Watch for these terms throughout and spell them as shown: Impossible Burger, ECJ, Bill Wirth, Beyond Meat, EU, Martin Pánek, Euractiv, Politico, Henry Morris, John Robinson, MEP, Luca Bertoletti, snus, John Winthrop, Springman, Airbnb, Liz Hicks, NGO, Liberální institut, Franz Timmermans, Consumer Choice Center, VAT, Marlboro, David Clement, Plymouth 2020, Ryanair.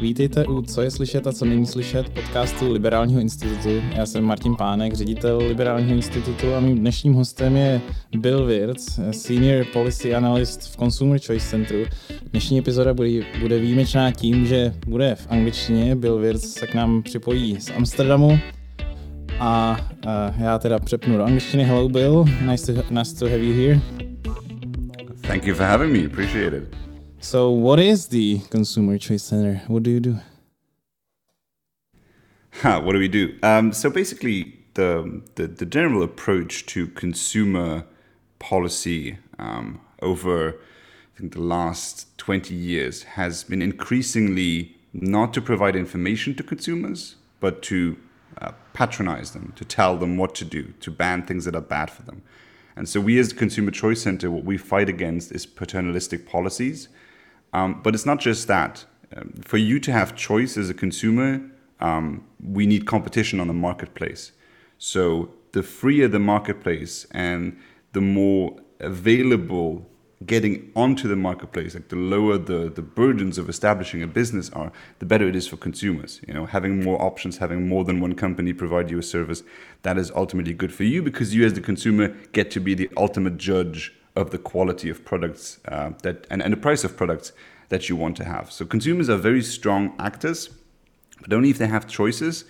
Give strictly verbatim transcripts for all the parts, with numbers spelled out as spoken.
Vítejte u Co je slyšet a co není slyšet podcastu Liberálního institutu. Já jsem Martin Pánek, ředitel Liberálního institutu a mým dnešním hostem je Bill Wirth, senior policy analyst v Consumer Choice Centru. Dnešní epizoda bude, bude výjimečná tím, že bude v angličtině. Bill Wirth se k nám připojí z Amsterdamu a uh, já teda přepnu do angličtiny. Hello Bill, nice to, nice to have you here. Thank you for having me, appreciate it. So what is the Consumer Choice Center? What do you do? Huh, what do we do? Um, so basically, the, the the general approach to consumer policy um, over, I think, the last twenty years has been increasingly not to provide information to consumers, but to uh, patronize them, to tell them what to do, to ban things that are bad for them. And so we as the Consumer Choice Center, what we fight against is paternalistic policies. Um, but it's not just that. Um, for you to have choice as a consumer, um, we need competition on the marketplace. So the freer the marketplace and the more available getting onto the marketplace, like the lower the, the burdens of establishing a business are, the better it is for consumers. You know, having more options, having more than one company provide you a service, that is ultimately good for you because you as the consumer get to be the ultimate judge of the quality of products uh, that and, and the price of products that you want to have. So consumers are very strong actors, but only if they have choices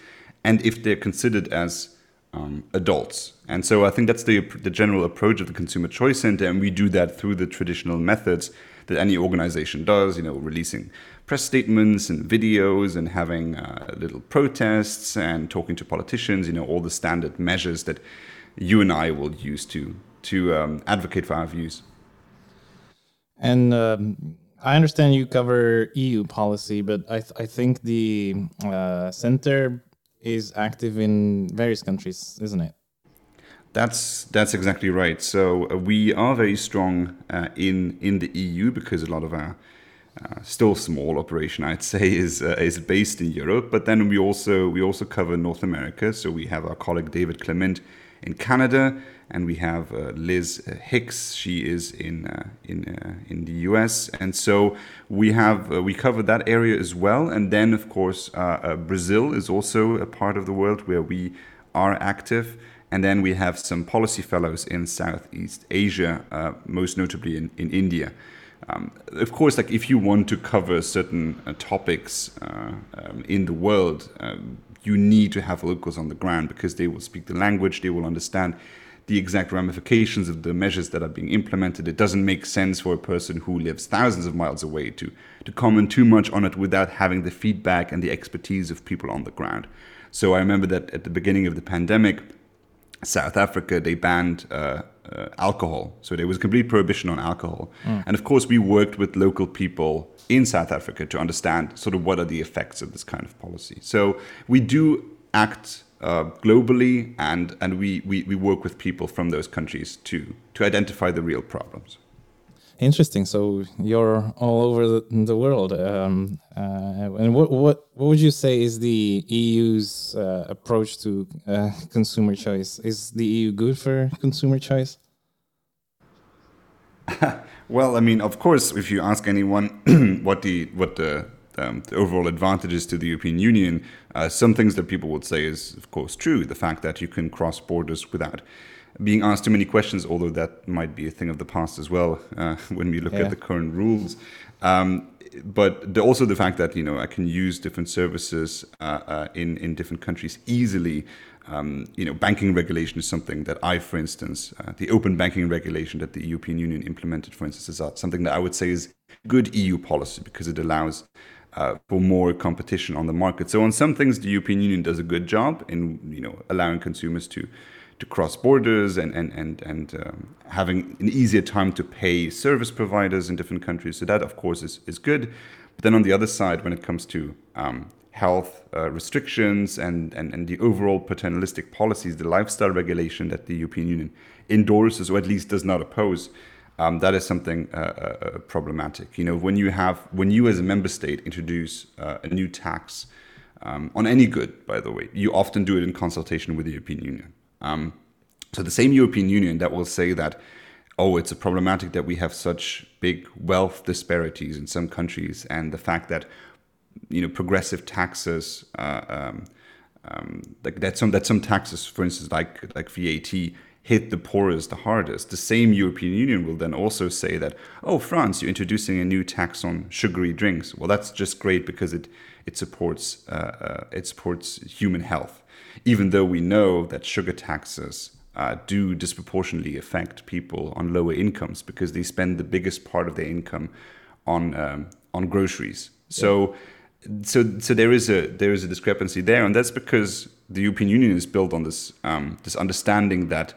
and if they're considered as um, adults. And so I think that's the the general approach of the Consumer Choice Center, and we do that through the traditional methods that any organization does, you know, releasing press statements and videos and having uh, little protests and talking to politicians, you know, all the standard measures that you and I will use to to um, advocate for our views. And um, I understand you cover E U policy, but I, th- I think the uh, center is active in various countries, isn't it? That's that's exactly right. So uh, we are very strong uh, in in the E U because a lot of our uh, still small operation, I'd say, is uh, is based in Europe. But then we also we also cover North America. So we have our colleague David Clement in Canada, and we have uh, Liz Hicks. She is in uh, in uh, in the U S, and so we have uh, we cover that area as well. And then, of course, uh, uh, Brazil is also a part of the world where we are active. And then we have some policy fellows in Southeast Asia, uh, most notably in, in India. Um, of course, like if you want to cover certain uh, topics uh, um, in the world, um, you need to have locals on the ground because they will speak the language, they will understand the exact ramifications of the measures that are being implemented. It doesn't make sense for a person who lives thousands of miles away to, to comment too much on it without having the feedback and the expertise of people on the ground. So I remember that at the beginning of the pandemic, South Africa, they banned uh, uh, alcohol. So there was a complete prohibition on alcohol. Mm. And of course, we worked with local people in South Africa to understand sort of what are the effects of this kind of policy. So we do act uh, globally and, and we, we, we work with people from those countries to, to identify the real problems. Interesting. So you're all over the, the world. Um, uh, and what, what what would you say is the E U's uh, approach to uh, consumer choice? Is the E U good for consumer choice? Well, I mean, of course, if you ask anyone what the what the, um, the overall advantages to the European Union, uh, some things that people would say is, of course, true. The fact that you can cross borders without being asked too many questions, although that might be a thing of the past as well uh, when we look yeah. at the current rules. Um, but the, also the fact that, you know, I can use different services uh, uh, in, in different countries easily. Um, you know, banking regulation is something that I, for instance, uh, the open banking regulation that the European Union implemented, for instance, is something that I would say is good E U policy because it allows Uh, for more competition on the market. So on some things, the European Union does a good job in, you know, allowing consumers to, to cross borders and and and and um, having an easier time to pay service providers in different countries. So that, of course, is is good. But then on the other side, when it comes to um, health uh, restrictions and, and and the overall paternalistic policies, the lifestyle regulation that the European Union endorses or at least does not oppose. Um, that is something uh, uh, problematic. You know, when you have, when you as a member state introduce uh, a new tax um, on any good, by the way, you often do it in consultation with the European Union. Um, So the same European Union that will say that, oh, it's a problematic that we have such big wealth disparities in some countries, and the fact that, you know, progressive taxes, uh, um, um, like that some that some taxes, for instance, like like V A T, hit the poorest the hardest. The same European Union will then also say that, oh, France, you're introducing a new tax on sugary drinks. Well, that's just great because it it supports uh, uh, it supports human health, even though we know that sugar taxes Uh, do disproportionately affect people on lower incomes because they spend the biggest part of their income on um, on groceries. Yeah. So, so, so there is a there is a discrepancy there, and that's because the European Union is built on this um, this understanding that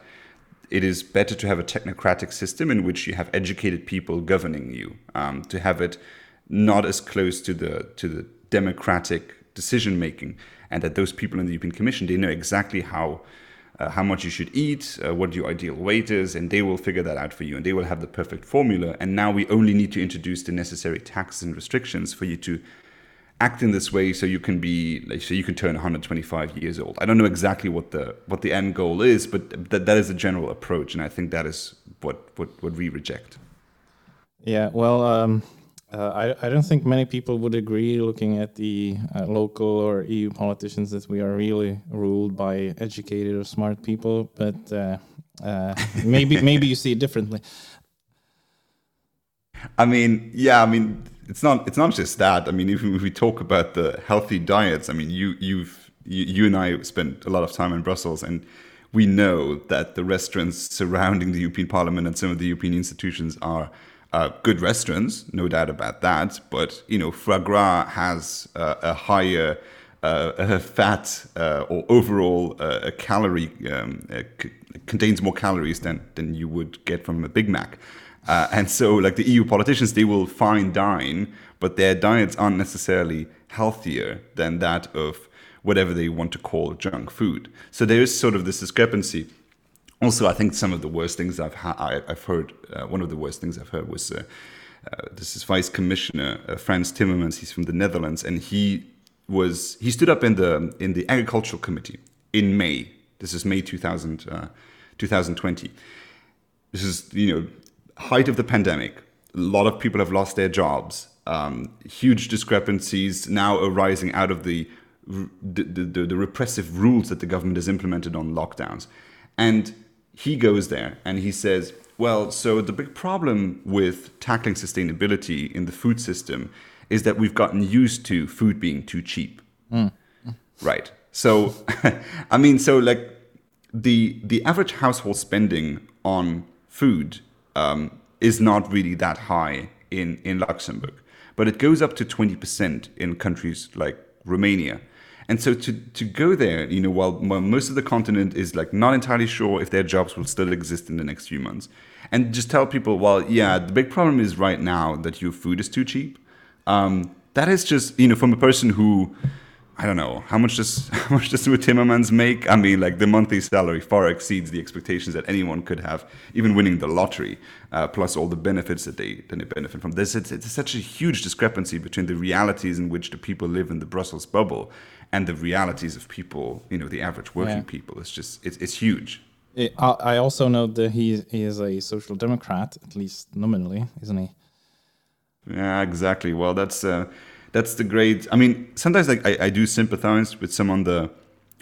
it is better to have a technocratic system in which you have educated people governing you, um, to have it not as close to the to the democratic decision making, and that those people in the European Commission, they know exactly how. Uh, how much you should eat, uh, what your ideal weight is, and they will figure that out for you, and they will have the perfect formula. And now we only need to introduce the necessary taxes and restrictions for you to act in this way, so you can be, like, so you can turn one hundred twenty-five years old. I don't know exactly what the what the end goal is, but that that is the general approach, and I think that is what what, what we reject. Yeah, well, um, uh, I I don't think many people would agree, looking at the uh, local or E U politicians, that we are really ruled by educated or smart people. But uh, uh, maybe maybe you see it differently. I mean, yeah, I mean, it's not it's not just that. I mean, if we, if we talk about the healthy diets, I mean, you you've you, you and I spent a lot of time in Brussels, and we know that the restaurants surrounding the European Parliament and some of the European institutions are. Uh, good restaurants, no doubt about that. But, you know, foie gras has uh, a higher uh, a fat uh, or overall uh, a calorie, um, uh, c- contains more calories than, than you would get from a Big Mac. Uh, and so, like, the E U politicians, they will fine dine, but their diets aren't necessarily healthier than that of whatever they want to call junk food. So there is sort of this discrepancy. Also, I think some of the worst things I've ha- I've heard, uh, one of the worst things I've heard was, uh, uh, this is Vice Commissioner uh, Franz Timmermans, he's from the Netherlands, and he was, he stood up in the in the Agricultural Committee in May. This is May two thousand, uh, twenty twenty. This is, you know, height of the pandemic. A lot of people have lost their jobs. Um, huge discrepancies now arising out of the the, the the repressive rules that the government has implemented on lockdowns. And he goes there and he says, well, so the big problem with tackling sustainability in the food system is that we've gotten used to food being too cheap. Mm. Right. So, I mean, so like the the average household spending on food um, is not really that high in, in Luxembourg, but it goes up to twenty percent in countries like Romania. And so to, to go there, you know, while, while most of the continent is like not entirely sure if their jobs will still exist in the next few months, and just tell people, well, yeah, the big problem is right now that your food is too cheap. Um, that is just, you know, from a person who, I don't know, how much does how much does Timmermans make? I mean, like the monthly salary far exceeds the expectations that anyone could have, even winning the lottery, uh, plus all the benefits that they that they benefit from. There's it's, it's such a huge discrepancy between the realities in which the people live in the Brussels bubble and the realities of people, you know, the average working yeah. people. It's just, it's, it's huge. It, I, I also know that he, he is a social democrat, at least nominally, isn't he? Yeah, exactly. Well, that's uh, that's the great. I mean, sometimes like I, I do sympathize with some on the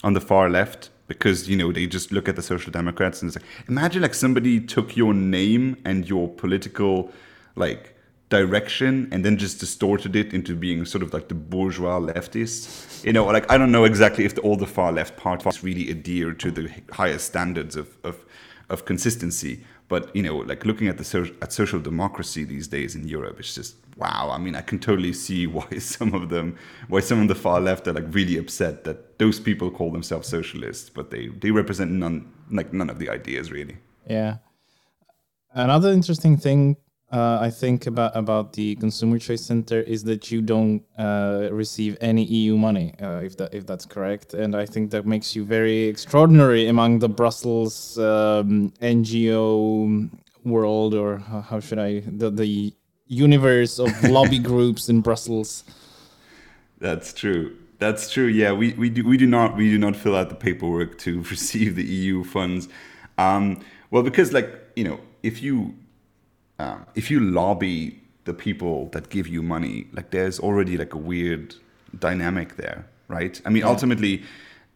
on the far left because, you know, they just look at the social democrats and it's like, imagine like somebody took your name and your political like direction and then just distorted it into being sort of like the bourgeois leftists, you know, like I don't know exactly if the, all the far left parties really adhere to the highest standards of, of of consistency, but you know, like looking at the at social democracy these days in Europe, it's just wow. I mean, I can totally see why some of them, why some of the far left are like really upset that those people call themselves socialists, but they they represent none like none of the ideas really. Yeah. Another interesting thing. Uh, I think about, about the Consumer Choice Center is that you don't uh, receive any E U money, uh, if that if that's correct. And I think that makes you very extraordinary among the Brussels um, N G O world, or how, how should I, the, the universe of lobby groups in Brussels. That's true. That's true. Yeah, we we do we do not we do not fill out the paperwork to receive the E U funds. Um, well, because like, you know, if you um, if you lobby the people that give you money, like there's already like a weird dynamic there, right? I mean, yeah. ultimately,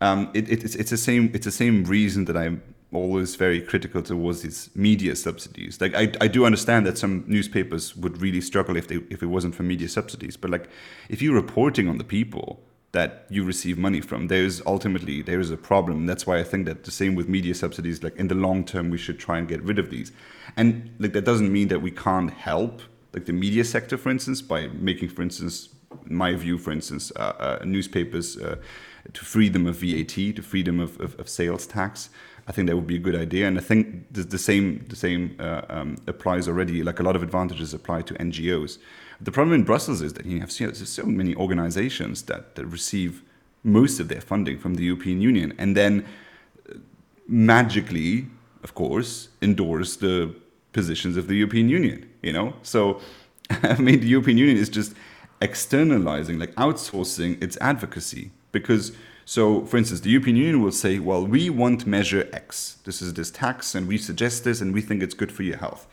um, it, it, it's it's the same it's the same reason that I'm always very critical towards these media subsidies. Like, I I do understand that some newspapers would really struggle if they if it wasn't for media subsidies. But like, if you're reporting on the people that you receive money from, there's ultimately, there is a problem. That's why I think that the same with media subsidies, like in the long term, we should try and get rid of these. And like, that doesn't mean that we can't help like the media sector, for instance, by making, for instance, in my view, for instance, uh, uh, newspapers uh, to free them of V A T, to free them of, of, of sales tax. I think that would be a good idea. And I think the, the same the same uh, um, applies already. Like, a lot of advantages apply to N G Os. The problem in Brussels is that you have so, so many organizations that, that receive most of their funding from the European Union and then magically, of course, endorse the positions of the European Union, you know? So, I mean, the European Union is just externalizing, like outsourcing its advocacy because... So, for instance, the European Union will say, well, we want measure X. This is this tax, and we suggest this, and we think it's good for your health.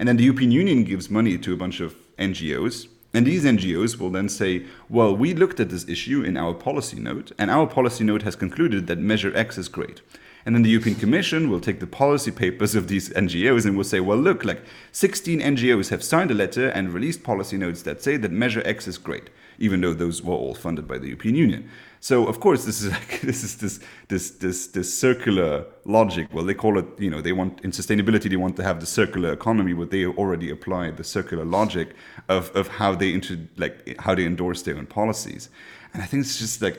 And then the European Union gives money to a bunch of N G Os, and these N G Os will then say, well, we looked at this issue in our policy note, and our policy note has concluded that measure X is great. And then the European Commission will take the policy papers of these N G Os and will say, well, look, like sixteen N G Os have signed a letter and released policy notes that say that measure X is great, even though those were all funded by the European Union. So of course this is like, this is this this this this circular logic. Well, they call it, you know, they want in sustainability they want to have the circular economy, but they already apply the circular logic of of how they into like how they endorse their own policies. And I think it's just like,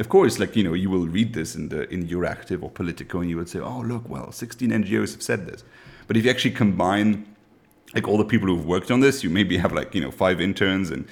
of course, like, you know, you will read this in the in Euractiv or Politico, and you would say, oh look, well, sixteen N G Os have said this. But if you actually combine like all the people who've worked on this, you maybe have like, you know, five interns and,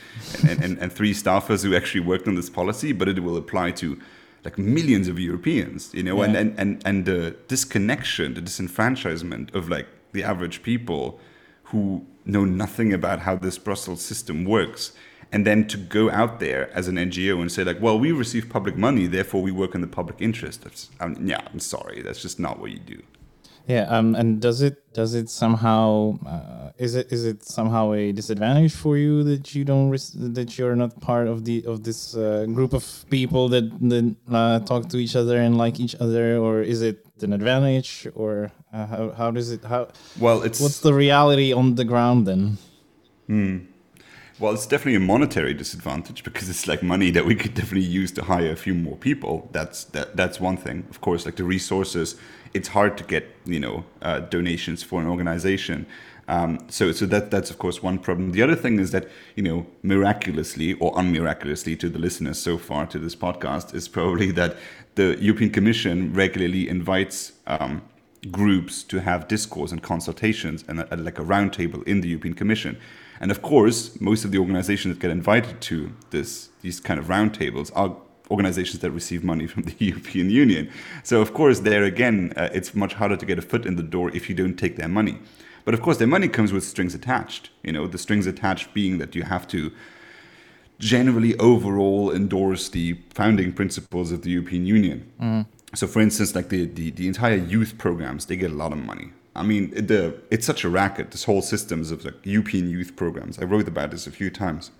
and, and, and three staffers who actually worked on this policy, but it will apply to like millions of Europeans, you know, yeah. and, and, and, and the disconnection, the disenfranchisement of like the average people who know nothing about how this Brussels system works. And then to go out there as an N G O and say like, well, we receive public money, therefore we work in the public interest. That's, um, yeah, I'm sorry. That's just not what you do. Yeah, um, and does it does it somehow uh, is it is it somehow a disadvantage for you that you don't res- that you're not part of the of this uh, group of people that that uh, talk to each other and like each other, or is it an advantage, or uh, how how does it how well it's what's the reality on the ground then? Hmm. Well, it's definitely a monetary disadvantage because it's like money that we could definitely use to hire a few more people. That's that. That's one thing. Of course, like the resources, it's hard to get, you know, uh, donations for an organization. Um, so so that that's, of course, one problem. The other thing is that, you know, miraculously or unmiraculously to the listeners so far to this podcast is probably that the European Commission regularly invites um, groups to have discourse and consultations and a, a, like a roundtable in the European Commission. And of course, most of the organizations that get invited to this, these kind of roundtables are organizations that receive money from the European Union. So of course, there again, uh, it's much harder to get a foot in the door if you don't take their money. But of course, their money comes with strings attached. You know, the strings attached being that you have to generally overall endorse the founding principles of the European Union. Mm. So for instance, like the, the, the entire youth programs, they get a lot of money. I mean, the, it's such a racket, this whole systems of like European youth programs. I wrote about this a few times.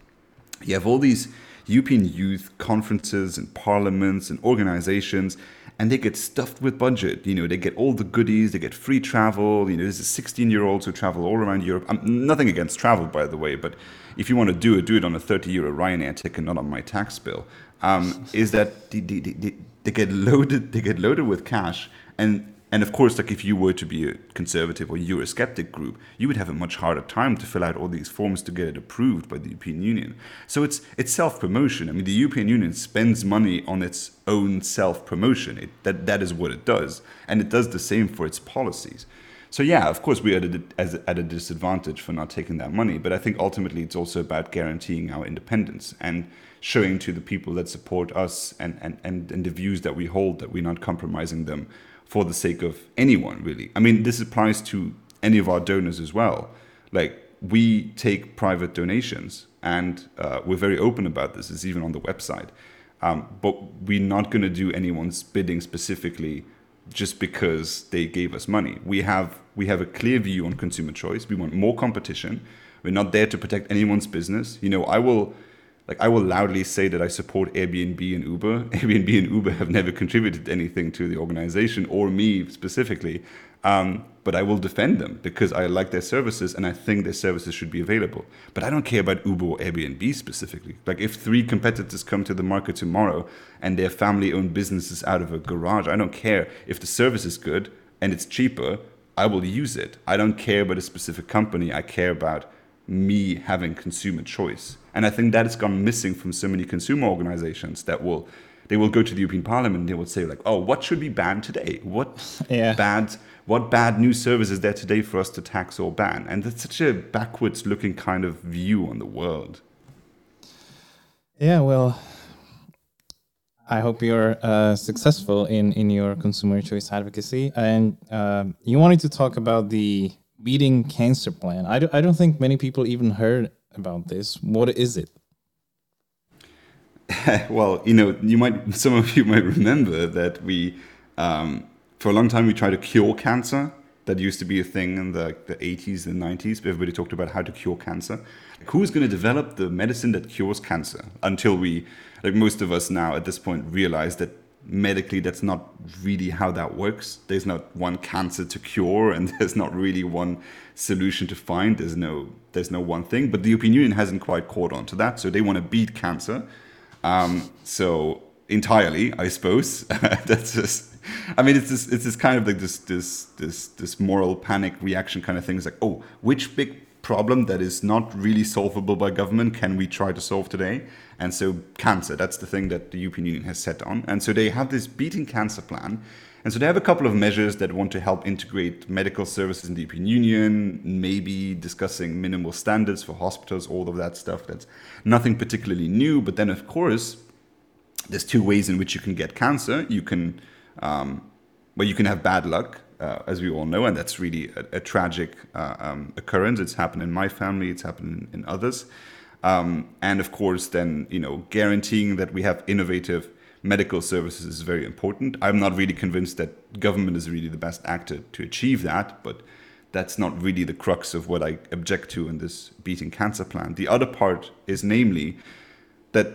You have all these European youth conferences and parliaments and organizations, and they get stuffed with budget. You know, they get all the goodies, they get free travel. You know, there's sixteen-year-olds who travel all around Europe. I'm, nothing against travel, by the way, but if you want to do it, do it on a thirty-euro Ryanair ticket, not on my tax bill. Um, is that they, they, they, they get loaded? They get loaded with cash. And And of course, like if you were to be a conservative or Eurosceptic group, you would have a much harder time to fill out all these forms to get it approved by the European Union. So it's it's self-promotion. I mean, the European Union spends money on its own self-promotion. It, that that is what it does, and it does the same for its policies. So yeah, of course, we are at a, as, at a disadvantage for not taking that money. But I think ultimately, it's also about guaranteeing our independence and showing to the people that support us and and and, and the views that we hold that we're not compromising them for the sake of anyone, really. I mean, this applies to any of our donors as well. Like, we take private donations, and uh, we're very open about this. It's even on the website. Um, but we're not going to do anyone's bidding specifically just because they gave us money. We have we have a clear view on consumer choice. We want more competition. We're not there to protect anyone's business. You know, I will like I will loudly say that I support Airbnb and Uber. Airbnb and Uber have never contributed anything to the organization or me specifically. Um, but I will defend them because I like their services and I think their services should be available. But I don't care about Uber or Airbnb specifically. Like if three competitors come to the market tomorrow and their family-owned business is out of a garage, I don't care. If the service is good and it's cheaper, I will use it. I don't care about a specific company. I care about me having consumer choice. And I think that has gone missing from so many consumer organizations that will... They will go to the European Parliament and they will say like, oh, what should be banned today? What yeah. bad what bad new service is there today for us to tax or ban? And that's such a backwards looking kind of view on the world. Yeah, well, I hope you're uh, successful in, in your consumer choice advocacy. And um, you wanted to talk about the Beating Cancer Plan. I, do, I don't think many people even heard about this. What is it? Well, you know, you might, some of you might remember that we, um, for a long time, we tried to cure cancer. That used to be a thing in the, the eighties and nineties. Everybody talked about how to cure cancer. Like, who's going to develop the medicine that cures cancer? Until we, like most of us now at this point, realize that medically that's not really how that works. There's not one cancer to cure and there's not really one solution to find. There's no, there's no one thing. But the European Union hasn't quite caught on to that. So they want to beat cancer. Um, so entirely, I suppose. That's just, I mean, it's this, it's this kind of like this, this, this, this moral panic reaction kind of thing. It's like, oh, which big problem that is not really solvable by government can we try to solve today? And so cancer, that's the thing that the European Union has set on. And so they have this Beating Cancer plan. And so they have a couple of measures that want to help integrate medical services in the European Union, maybe discussing minimal standards for hospitals, all of that stuff. That's nothing particularly new. But then, of course, there's two ways in which you can get cancer. You can, um, well, you can have bad luck, uh, as we all know, and that's really a, a tragic uh, um, occurrence. It's happened in my family. It's happened in, in others. Um, and of course, then, you know, guaranteeing that we have innovative medical services is very important. I'm not really convinced that government is really the best actor to achieve that, but that's not really the crux of what I object to in this Beating Cancer plan. The other part is namely that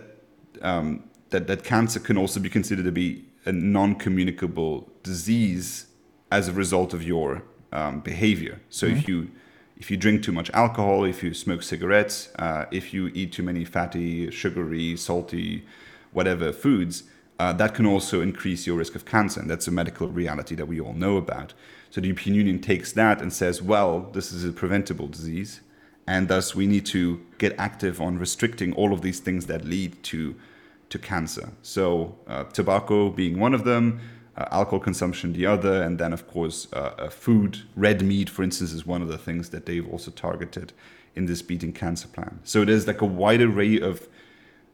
um, that, that cancer can also be considered to be a non-communicable disease as a result of your um, behavior. So mm-hmm. if you if you drink too much alcohol, if you smoke cigarettes, uh, if you eat too many fatty, sugary, salty, whatever foods, Uh, that can also increase your risk of cancer. And that's a medical reality that we all know about. So the European Union takes that and says, well, this is a preventable disease. And thus we need to get active on restricting all of these things that lead to to cancer. So uh, tobacco being one of them, uh, alcohol consumption the other. And then, of course, uh, uh, food, red meat, for instance, is one of the things that they've also targeted in this Beating Cancer plan. So there's like a wide array of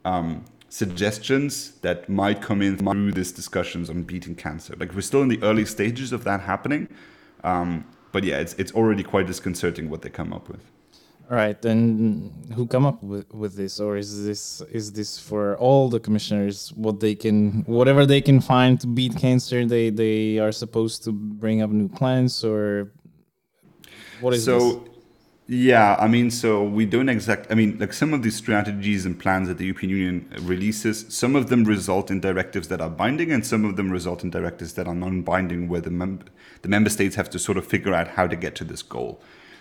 Um, suggestions that might come in through these discussions on beating cancer. Like we're still in the early stages of that happening. Um, but yeah, it's it's already quite disconcerting what they come up with. All right, then who come up with, with this? Or is this is this for all the commissioners, what they can, whatever they can find to beat cancer, they, they are supposed to bring up new plans or what is so, this? Yeah, I mean, so we don't exact. I mean, like some of these strategies and plans that the European Union releases, some of them result in directives that are binding, and some of them result in directives that are non-binding, where the mem- the member states have to sort of figure out how to get to this goal.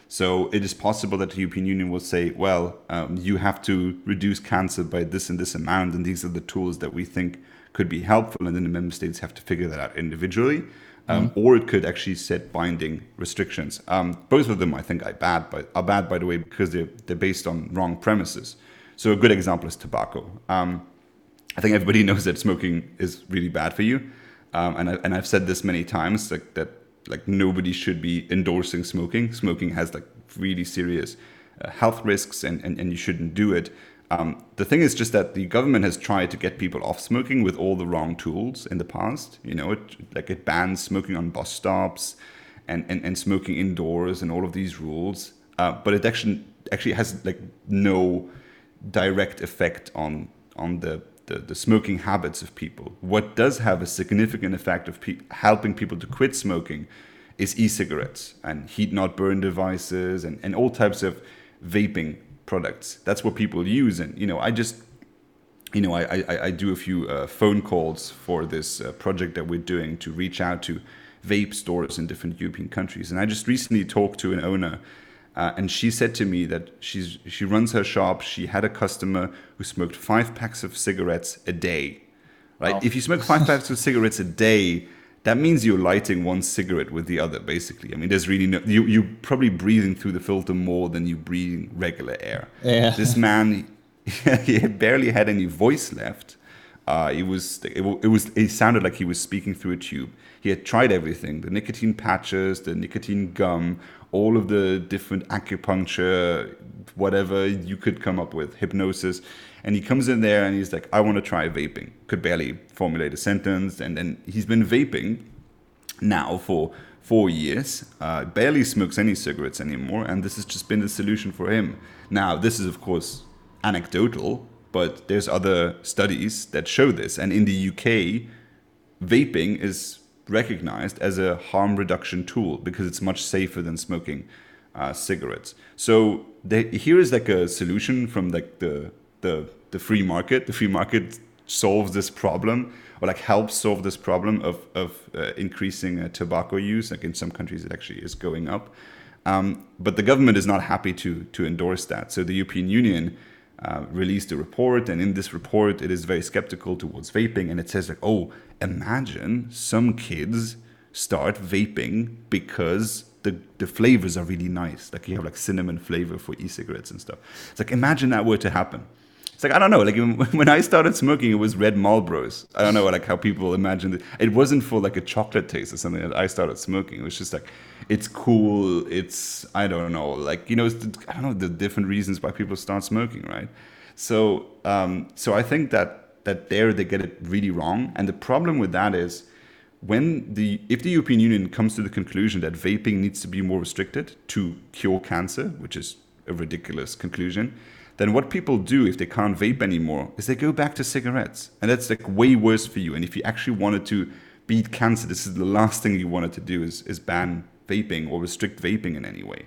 So it is possible that the European Union will say, well, um, you have to reduce cancer by this and this amount, and these are the tools that we think could be helpful, and then the member states have to figure that out individually. Um, mm-hmm. Or it could actually set binding restrictions. Um, both of them, I think, are bad, by, are bad, by the way, because they're, they're based on wrong premises. So a good example is tobacco. Um, I think everybody knows that smoking is really bad for you. Um, and, I, and I've said this many times, like that like nobody should be endorsing smoking. Smoking has like really serious uh, health risks and, and, and you shouldn't do it. Um, the thing is just that the government has tried to get people off smoking with all the wrong tools in the past. You know, it, like it bans smoking on bus stops and, and, and smoking indoors and all of these rules. Uh, but it actually actually has like no direct effect on on the, the, the smoking habits of people. What does have a significant effect of pe- helping people to quit smoking is e-cigarettes and heat-not-burn devices and, and all types of vaping products. That's what people use. And, you know, I just, you know, I, I, I do a few uh, phone calls for this uh, project that we're doing to reach out to vape stores in different European countries. And I just recently talked to an owner, uh, and she said to me that she's she runs her shop. She had a customer who smoked five packs of cigarettes a day, right? Wow. If you smoke five packs of cigarettes a day, that means you're lighting one cigarette with the other, basically. I mean, there's really no, you, you're probably breathing through the filter more than you breathe regular air. Yeah. This man, he barely had any voice left. Uh, it was, it, it was, it sounded like he was speaking through a tube. He had tried everything, the nicotine patches, the nicotine gum, all of the different acupuncture, whatever you could come up with, hypnosis. And he comes in there and he's like, I want to try vaping. Could barely formulate a sentence. And then he's been vaping now for four years, uh, barely smokes any cigarettes anymore. And this has just been the solution for him. Now, this is, of course, anecdotal, but there's other studies that show this. And in the U K, vaping is recognized as a harm reduction tool because it's much safer than smoking uh, cigarettes. So they, here is like a solution from like the the the free market. The free market solves this problem, or like helps solve this problem of of uh, increasing uh, tobacco use. Like in some countries, it actually is going up. Um, but the government is not happy to to endorse that. So the European Union Uh, released a report, and in this report it is very skeptical towards vaping, and it says like, oh, imagine some kids start vaping because the the flavors are really nice, like you have like cinnamon flavor for e-cigarettes and stuff. It's like, imagine that were to happen. It's like, I don't know, like when I started smoking it was red Marlboros. I don't know like how people imagined it. It wasn't for like a chocolate taste or something that I started smoking. It was just like, it's cool, it's, I don't know, like, you know, it's, I don't know the different reasons why people start smoking, right? So um, so I think that, that there they get it really wrong. And the problem with that is, when the if the European Union comes to the conclusion that vaping needs to be more restricted to cure cancer, which is a ridiculous conclusion, then what people do if they can't vape anymore is they go back to cigarettes. And that's like way worse for you. And if you actually wanted to beat cancer, this is the last thing you wanted to do is, is ban vaping or restrict vaping in any way.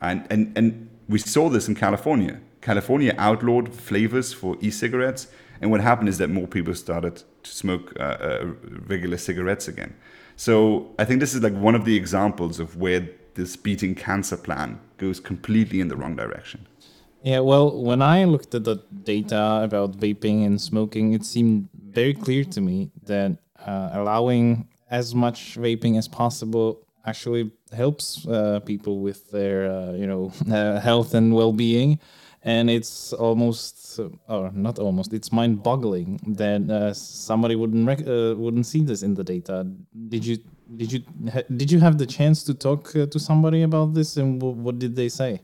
And, and and we saw this in California. California outlawed flavors for e-cigarettes. And what happened is that more people started to smoke uh, uh, regular cigarettes again. So I think this is like one of the examples of where this beating cancer plan goes completely in the wrong direction. Yeah, well, when I looked at the data about vaping and smoking, it seemed very clear to me that uh, allowing as much vaping as possible actually helps uh, people with their, uh, you know, uh, health and well-being. And it's almost, or not almost, it's mind-boggling that uh, somebody wouldn't rec- uh, wouldn't see this in the data. Did you did you ha- did you have the chance to talk uh, to somebody about this, and w- what did they say?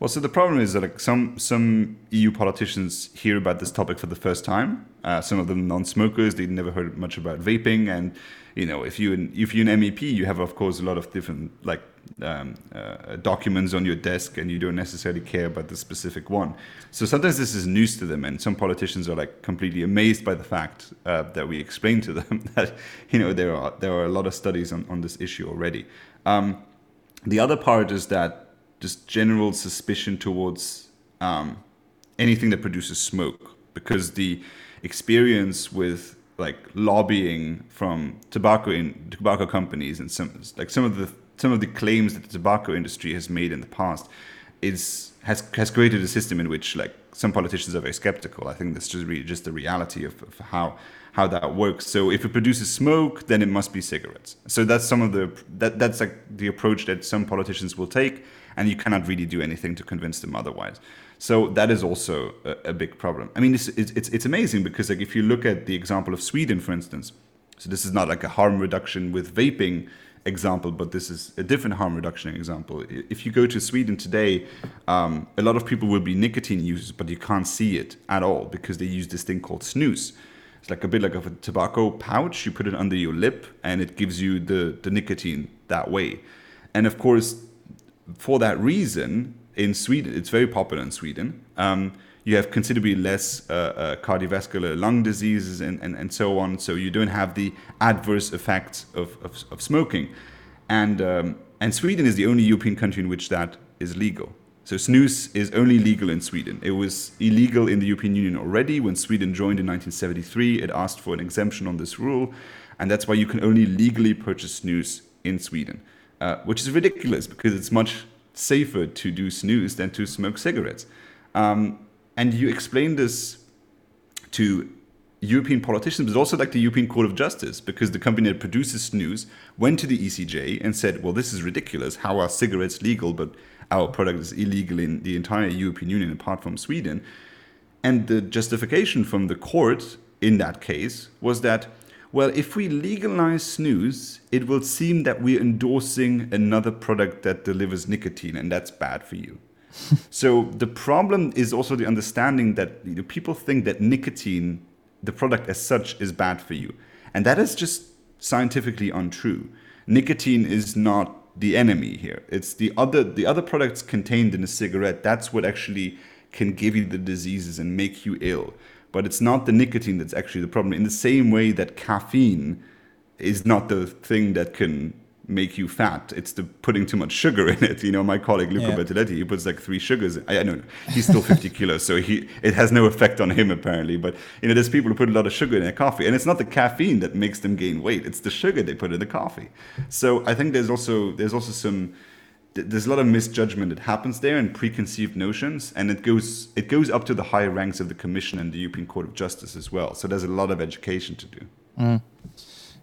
Well, so the problem is that like some some E U politicians hear about this topic for the first time. Uh, some of them non-smokers, they'd never heard much about vaping. And you know, if you an, if you're an M E P, you have of course a lot of different like um, uh, documents on your desk, and you don't necessarily care about the specific one. So sometimes this is news to them, and some politicians are like completely amazed by the fact uh, that we explain to them that you know there are there are a lot of studies on, on this issue already. Um, the other part is that just general suspicion towards um, anything that produces smoke, because the experience with like lobbying from tobacco in tobacco companies and some like some of the some of the claims that the tobacco industry has made in the past is has has created a system in which like some politicians are very skeptical. I think that's just really just the reality of, of how how that works. So if it produces smoke, then it must be cigarettes. So that's some of the that that's like the approach that some politicians will take. And you cannot really do anything to convince them otherwise. So that is also a, a big problem. I mean, it's, it's it's amazing because like if you look at the example of Sweden, for instance, so this is not like a harm reduction with vaping example, but this is a different harm reduction example. If you go to Sweden today, um, a lot of people will be nicotine users, but you can't see it at all because they use this thing called snus. It's like a bit like a tobacco pouch. You put it under your lip and it gives you the, the nicotine that way. And of course, for that reason, in Sweden, it's very popular in Sweden. Um, you have considerably less uh, uh, cardiovascular lung diseases and, and, and so on. So you don't have the adverse effects of, of, of smoking. And um, and Sweden is the only European country in which that is legal. So snus is only legal in Sweden. It was illegal in the European Union already. When Sweden joined in nineteen seventy-three, it asked for an exemption on this rule. And that's why you can only legally purchase snus in Sweden, uh, which is ridiculous because it's much safer to do snus than to smoke cigarettes. Um, and you explain this to European politicians, but also like the European Court of Justice, because the company that produces snus went to the E C J and said, well, this is ridiculous. How are cigarettes legal, but our product is illegal in the entire European Union apart from Sweden? And the justification from the court in that case was that, well, if we legalize snus, it will seem that we're endorsing another product that delivers nicotine, and that's bad for you. So the problem is also the understanding that, you know, people think that nicotine, the product as such, is bad for you. And that is just scientifically untrue. Nicotine is not the enemy here. It's the other the other products contained in a cigarette. That's what actually can give you the diseases and make you ill. But it's not the nicotine that's actually the problem. In the same way that caffeine is not the thing that can make you fat, it's the putting too much sugar in it. You know, my colleague Luca yeah. Bertoletti, he puts like three sugars. I, I don't know, he's still fifty kilos, so he it has no effect on him apparently. But you know, there's people who put a lot of sugar in their coffee, and it's not the caffeine that makes them gain weight; it's the sugar they put in the coffee. So I think there's also there's also some there's a lot of misjudgment that happens there and preconceived notions, and it goes it goes up to the higher ranks of the Commission and the European Court of Justice as well. So there's a lot of education to do. Mm.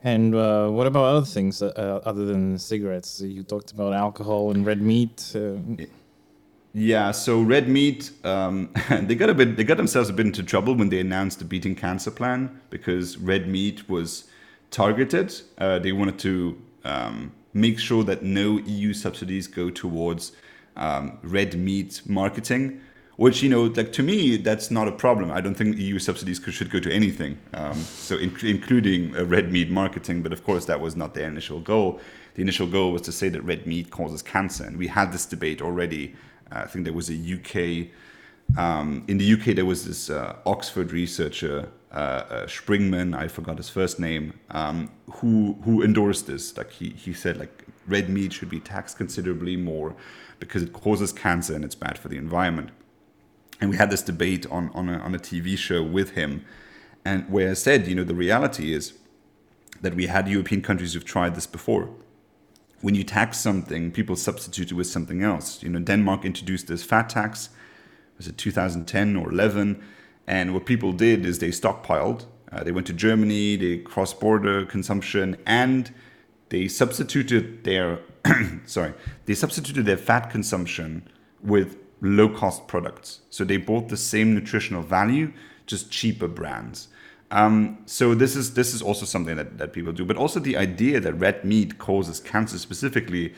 And uh, what about other things uh, other than cigarettes? You talked about alcohol and red meat. Uh... Yeah, so red meat. Um, they got a bit. They got themselves a bit into trouble when they announced the Beating Cancer Plan because red meat was targeted. Uh, they wanted to um, make sure that no E U subsidies go towards um, red meat marketing. Which, you know, like to me, that's not a problem. I don't think E U subsidies could, should go to anything, um, so in, including uh, red meat marketing. But of course, that was not their initial goal. The initial goal was to say that red meat causes cancer. And we had this debate already. Uh, I think there was a U K... Um, in the U K, there was this uh, Oxford researcher, uh, uh, Springman, I forgot his first name, um, who who endorsed this. Like he, he said, like red meat should be taxed considerably more because it causes cancer and it's bad for the environment. And we had this debate on on a, on a T V show with him, and where I said, you know, the reality is that we had European countries who've tried this before. When you tax something, people substitute it with something else. You know, Denmark introduced this fat tax. Was it two thousand ten or eleven? And what people did is they stockpiled. Uh, they went to Germany. They cross-border consumption, and they substituted their sorry, they substituted their fat consumption with low-cost products. So they bought the same nutritional value, just cheaper brands. Um, so this is this is also something that, that people do. But also the idea that red meat causes cancer specifically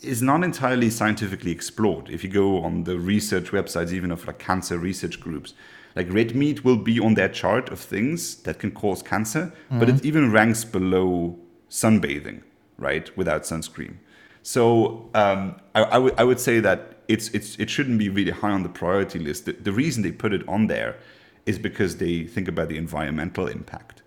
is not entirely scientifically explored. If you go on the research websites, even of like cancer research groups, like red meat will be on their chart of things that can cause cancer, mm-hmm. but it even ranks below sunbathing, right? Without sunscreen. So um, I, I, w- I would say that It's it's it shouldn't be really high on the priority list. The, the reason they put it on there is because they think about the environmental impact.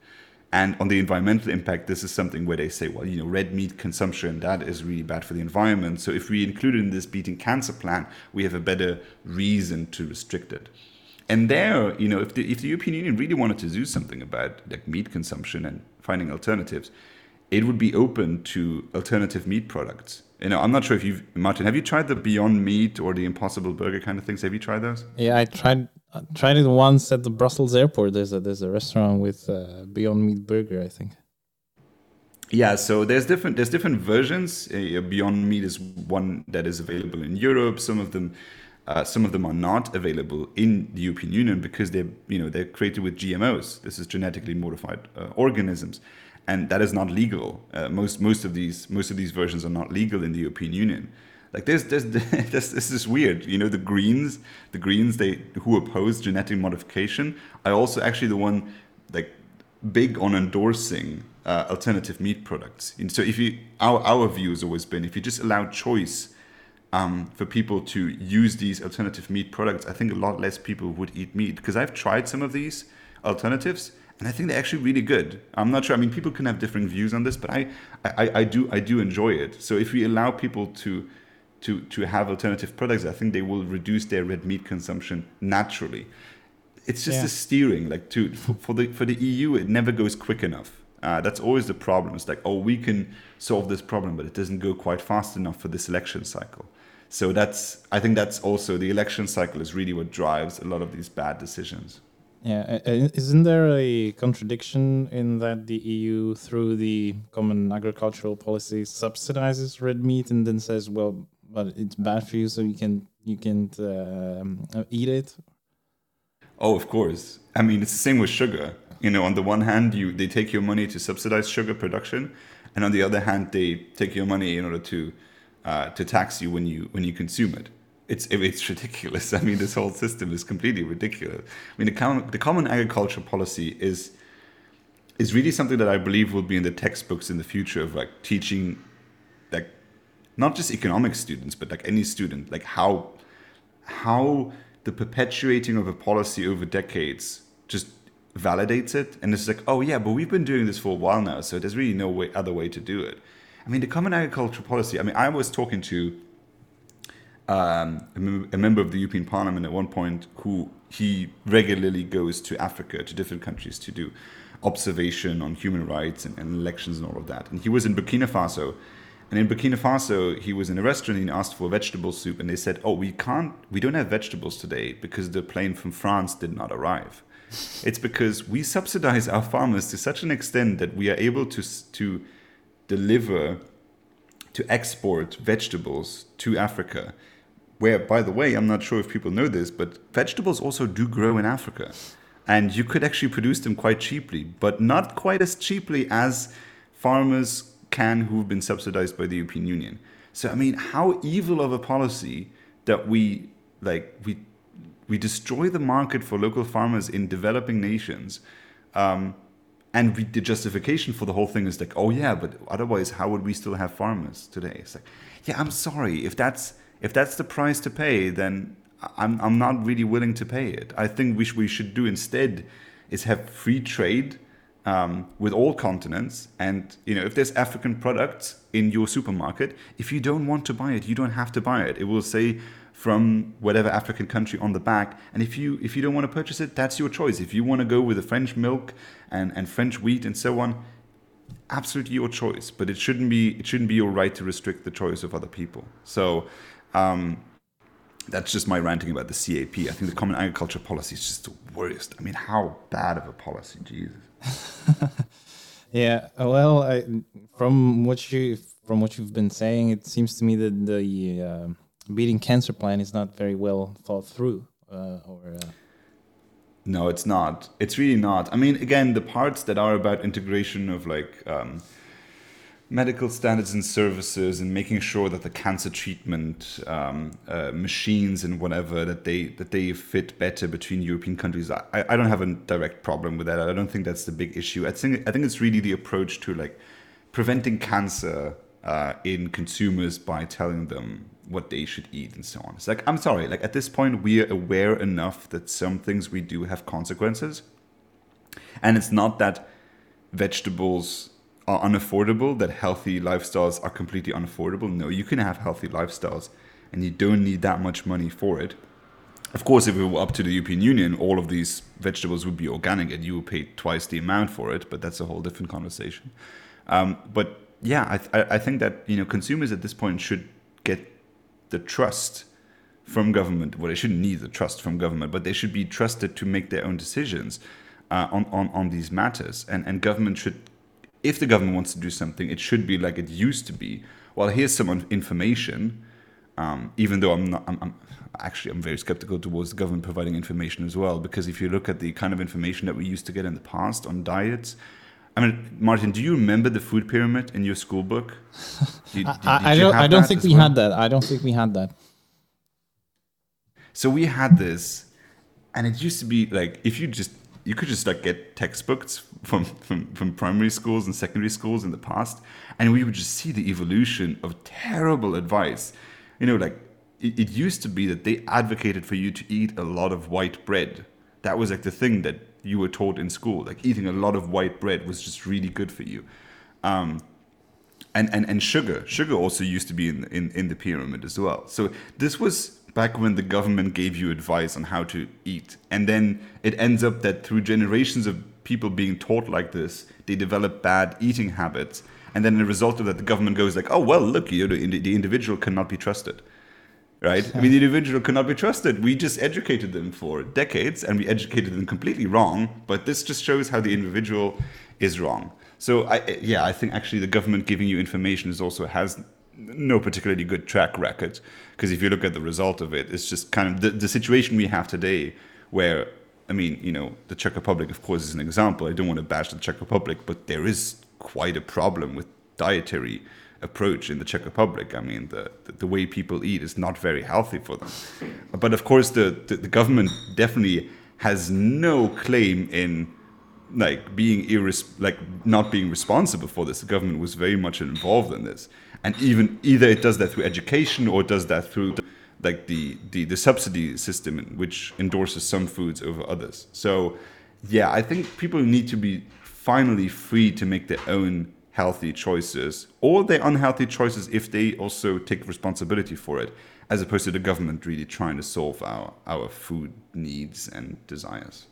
And on the environmental impact, this is something where they say, well, you know, red meat consumption, that is really bad for the environment. So if we include it in this Beating Cancer Plan, we have a better reason to restrict it. And there, you know, if the if the European Union really wanted to do something about like meat consumption and finding alternatives, it would be open to alternative meat products. You know, I'm not sure if you've, Martin, have you tried the Beyond Meat or the Impossible Burger kind of things? Have you tried those? Yeah, I tried I tried it once at the Brussels airport. There's a, there's a restaurant with uh, Beyond Meat Burger, I think. Yeah, so there's different there's different versions. Uh, Beyond Meat is one that is available in Europe. Some of them uh, some of them are not available in the European Union because they're, you know, they're created with G M Os. This is genetically modified uh, organisms. And that is not legal. Uh, most most of these most of these versions are not legal in the European Union. Like there's there's this this is weird. You know, the Greens, the Greens they who oppose genetic modification are also actually the one like big on endorsing uh, alternative meat products. And so if you our our view has always been if you just allow choice um, for people to use these alternative meat products, I think a lot less people would eat meat. Because I've tried some of these alternatives, and I think they're actually really good. I'm not sure. I mean, people can have different views on this, but I, I, I do, I do enjoy it. So if we allow people to, to, to have alternative products, I think they will reduce their red meat consumption naturally. It's just yeah. the steering, like to for the for the E U, it never goes quick enough. Uh, that's always the problem. It's like, oh, we can solve this problem, but it doesn't go quite fast enough for this election cycle. So that's, I think that's also, the election cycle is really what drives a lot of these bad decisions. Yeah, isn't there a contradiction in that the E U, through the common agricultural policy, subsidizes red meat and then says, well, but it's bad for you, so you can you can't uh, eat it? Oh, of course. I mean, it's the same with sugar. You know, on the one hand, you they take your money to subsidize sugar production, and on the other hand, they take your money in order to uh, to tax you when you when you consume it. It's it's ridiculous. I mean, this whole system is completely ridiculous. I mean, the common the common agriculture policy is is really something that I believe will be in the textbooks in the future of like teaching, like not just economics students, but like any student, like how how. the perpetuating of a policy over decades just validates it. And it's like, oh yeah, but we've been doing this for a while now, so there's really no way, other way to do it. I mean, the common agricultural policy, I mean, I was talking to um, a, mem- a member of the European Parliament at one point who he regularly goes to Africa, to different countries to do observation on human rights and, and elections and all of that. And he was in Burkina Faso. And in Burkina Faso, he was in a restaurant and he asked for vegetable soup. And they said, oh, we can't, we don't have vegetables today because the plane from France did not arrive. It's because we subsidize our farmers to such an extent that we are able to to deliver, to export vegetables to Africa. Where, by the way, I'm not sure if people know this, but vegetables also do grow in Africa. And you could actually produce them quite cheaply, but not quite as cheaply as farmers can who've been subsidized by the European Union. So, I mean, how evil of a policy that we, like, we we destroy the market for local farmers in developing nations, um, and we, the justification for the whole thing is like, oh yeah, but otherwise, how would we still have farmers today? It's like, yeah, I'm sorry, if that's if that's the price to pay, then I'm I'm not really willing to pay it. I think we sh- we should do instead is have free trade. Um, with all continents, and you know, if there's African products in your supermarket, if you don't want to buy it, you don't have to buy it. It will say from whatever African country on the back, and if you if you don't want to purchase it, that's your choice. If you want to go with the French milk and, and French wheat and so on, absolutely your choice. But it shouldn't be it shouldn't be your right to restrict the choice of other people. So um, that's just my ranting about the C A P. I think the Common Agriculture Policy is just the worst. I mean, how bad of a policy, Jesus. yeah well I, from what you from what you've been saying, it seems to me that the uh, beating cancer plan is not very well thought through uh, or uh... no it's not it's really not I mean, again, the parts that are about integration of like um, medical standards and services and making sure that the cancer treatment um, uh, machines and whatever, that they that they fit better between European countries. I, I don't have a direct problem with that. I don't think that's the big issue. I think I think it's really the approach to like preventing cancer uh, in consumers by telling them what they should eat and so on. It's like, I'm sorry, like at this point we are aware enough that some things we do have consequences, and it's not that vegetables are unaffordable, that healthy lifestyles are completely unaffordable. No, you can have healthy lifestyles and you don't need that much money for it. Of course, if it were up to the European Union, all of these vegetables would be organic and you would pay twice the amount for it, but that's a whole different conversation. Um, but yeah, I, th- I think that, you know, consumers at this point should get the trust from government. Well, they shouldn't need the trust from government, but they should be trusted to make their own decisions uh, on, on, on these matters. And, and government should, if the government wants to do something, it should be like it used to be. Well, here's some information, um, even though I'm not, I'm, I'm actually, I'm very skeptical towards the government providing information as well, because if you look at the kind of information that we used to get in the past on diets, I mean, Martin, do you remember the food pyramid in your school book? Did, did, did I, I don't, I don't think we well? had that. I don't think we had that. So we had this, and it used to be like, if you just, you could just like get textbooks from, from, from primary schools and secondary schools in the past, and we would just see the evolution of terrible advice. You know, like it, it used to be that they advocated for you to eat a lot of white bread. That was like the thing that you were taught in school, like eating a lot of white bread was just really good for you. Um, and, and, and sugar, sugar also used to be in, in, in the pyramid as well. So this was back when the government gave you advice on how to eat. And then it ends up that through generations of people being taught like this, they develop bad eating habits. And then the result of that, the government goes like, oh, well, look, you know, the individual cannot be trusted, right? I mean, the individual cannot be trusted. We just educated them for decades and we educated them completely wrong. But this just shows how the individual is wrong. So, I, yeah, I think actually the government giving you information is also has no particularly good track record. Because if you look at the result of it, it's just kind of the, the situation we have today where, I mean, you know, the Czech Republic, of course, is an example. I don't want to bash the Czech Republic, but there is quite a problem with dietary approach in the Czech Republic. I mean, the the way people eat is not very healthy for them. But of course, the, the, the government definitely has no claim in like being irres- like not being responsible for this. The government was very much involved in this. And even either it does that through education or it does that through the, like the, the, the subsidy system, which endorses some foods over others. So yeah, I think people need to be finally free to make their own healthy choices or their unhealthy choices if they also take responsibility for it, as opposed to the government really trying to solve our, our food needs and desires.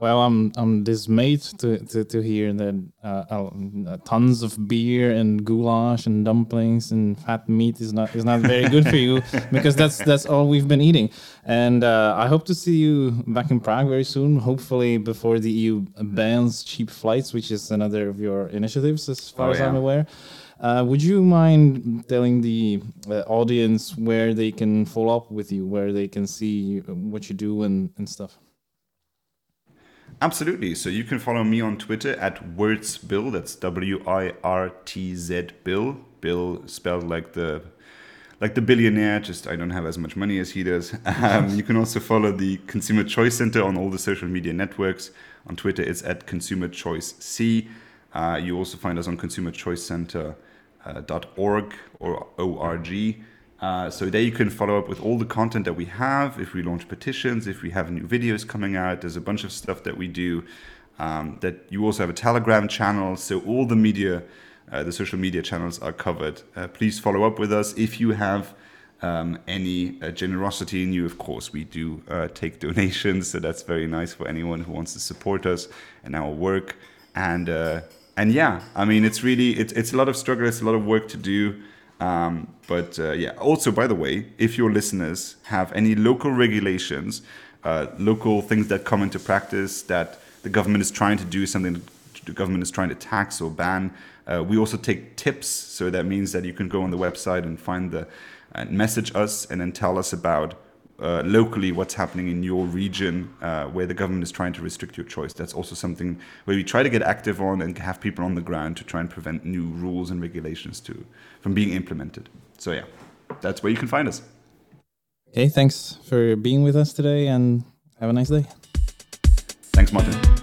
Well, I'm I'm dismayed to, to, to hear that uh, tons of beer and goulash and dumplings and fat meat is not is not very good for you, because that's that's all we've been eating. And uh, I hope to see you back in Prague very soon. Hopefully before the E U bans cheap flights, which is another of your initiatives, as far oh, as yeah. I'm aware. Uh, would you mind telling the uh, audience where they can follow up with you, where they can see what you do and, and stuff? Absolutely. So you can follow me on Twitter at WirtzBill. That's W I R T Z Bill. Bill spelled like the like the billionaire. Just I don't have as much money as he does. Um, you can also follow the Consumer Choice Center on all the social media networks. On Twitter, it's at Consumer Choice C. Uh, you also find us on consumer choice center dot org or O R G. Uh, so there you can follow up with all the content that we have. If we launch petitions, if we have new videos coming out, there's a bunch of stuff that we do. Um, that you also have a Telegram channel. So all the media, uh, the social media channels are covered. Uh, please follow up with us. If you have um, any uh, generosity in you, of course, we do uh, take donations. So that's very nice for anyone who wants to support us and our work. And uh, and yeah, I mean, it's really, it's, it's a lot of struggle. It's a lot of work to do. Um, but uh, yeah, also, by the way, if your listeners have any local regulations, uh, local things that come into practice that the government is trying to do, something the government is trying to tax or ban, uh, we also take tips. So that means that you can go on the website and find the and message us and then tell us about uh, locally what's happening in your region uh, where the government is trying to restrict your choice. That's also something where we try to get active on and have people on the ground to try and prevent new rules and regulations to from being implemented. So yeah, that's where you can find us. Okay, thanks for being with us today and have a nice day. Thanks, Martin.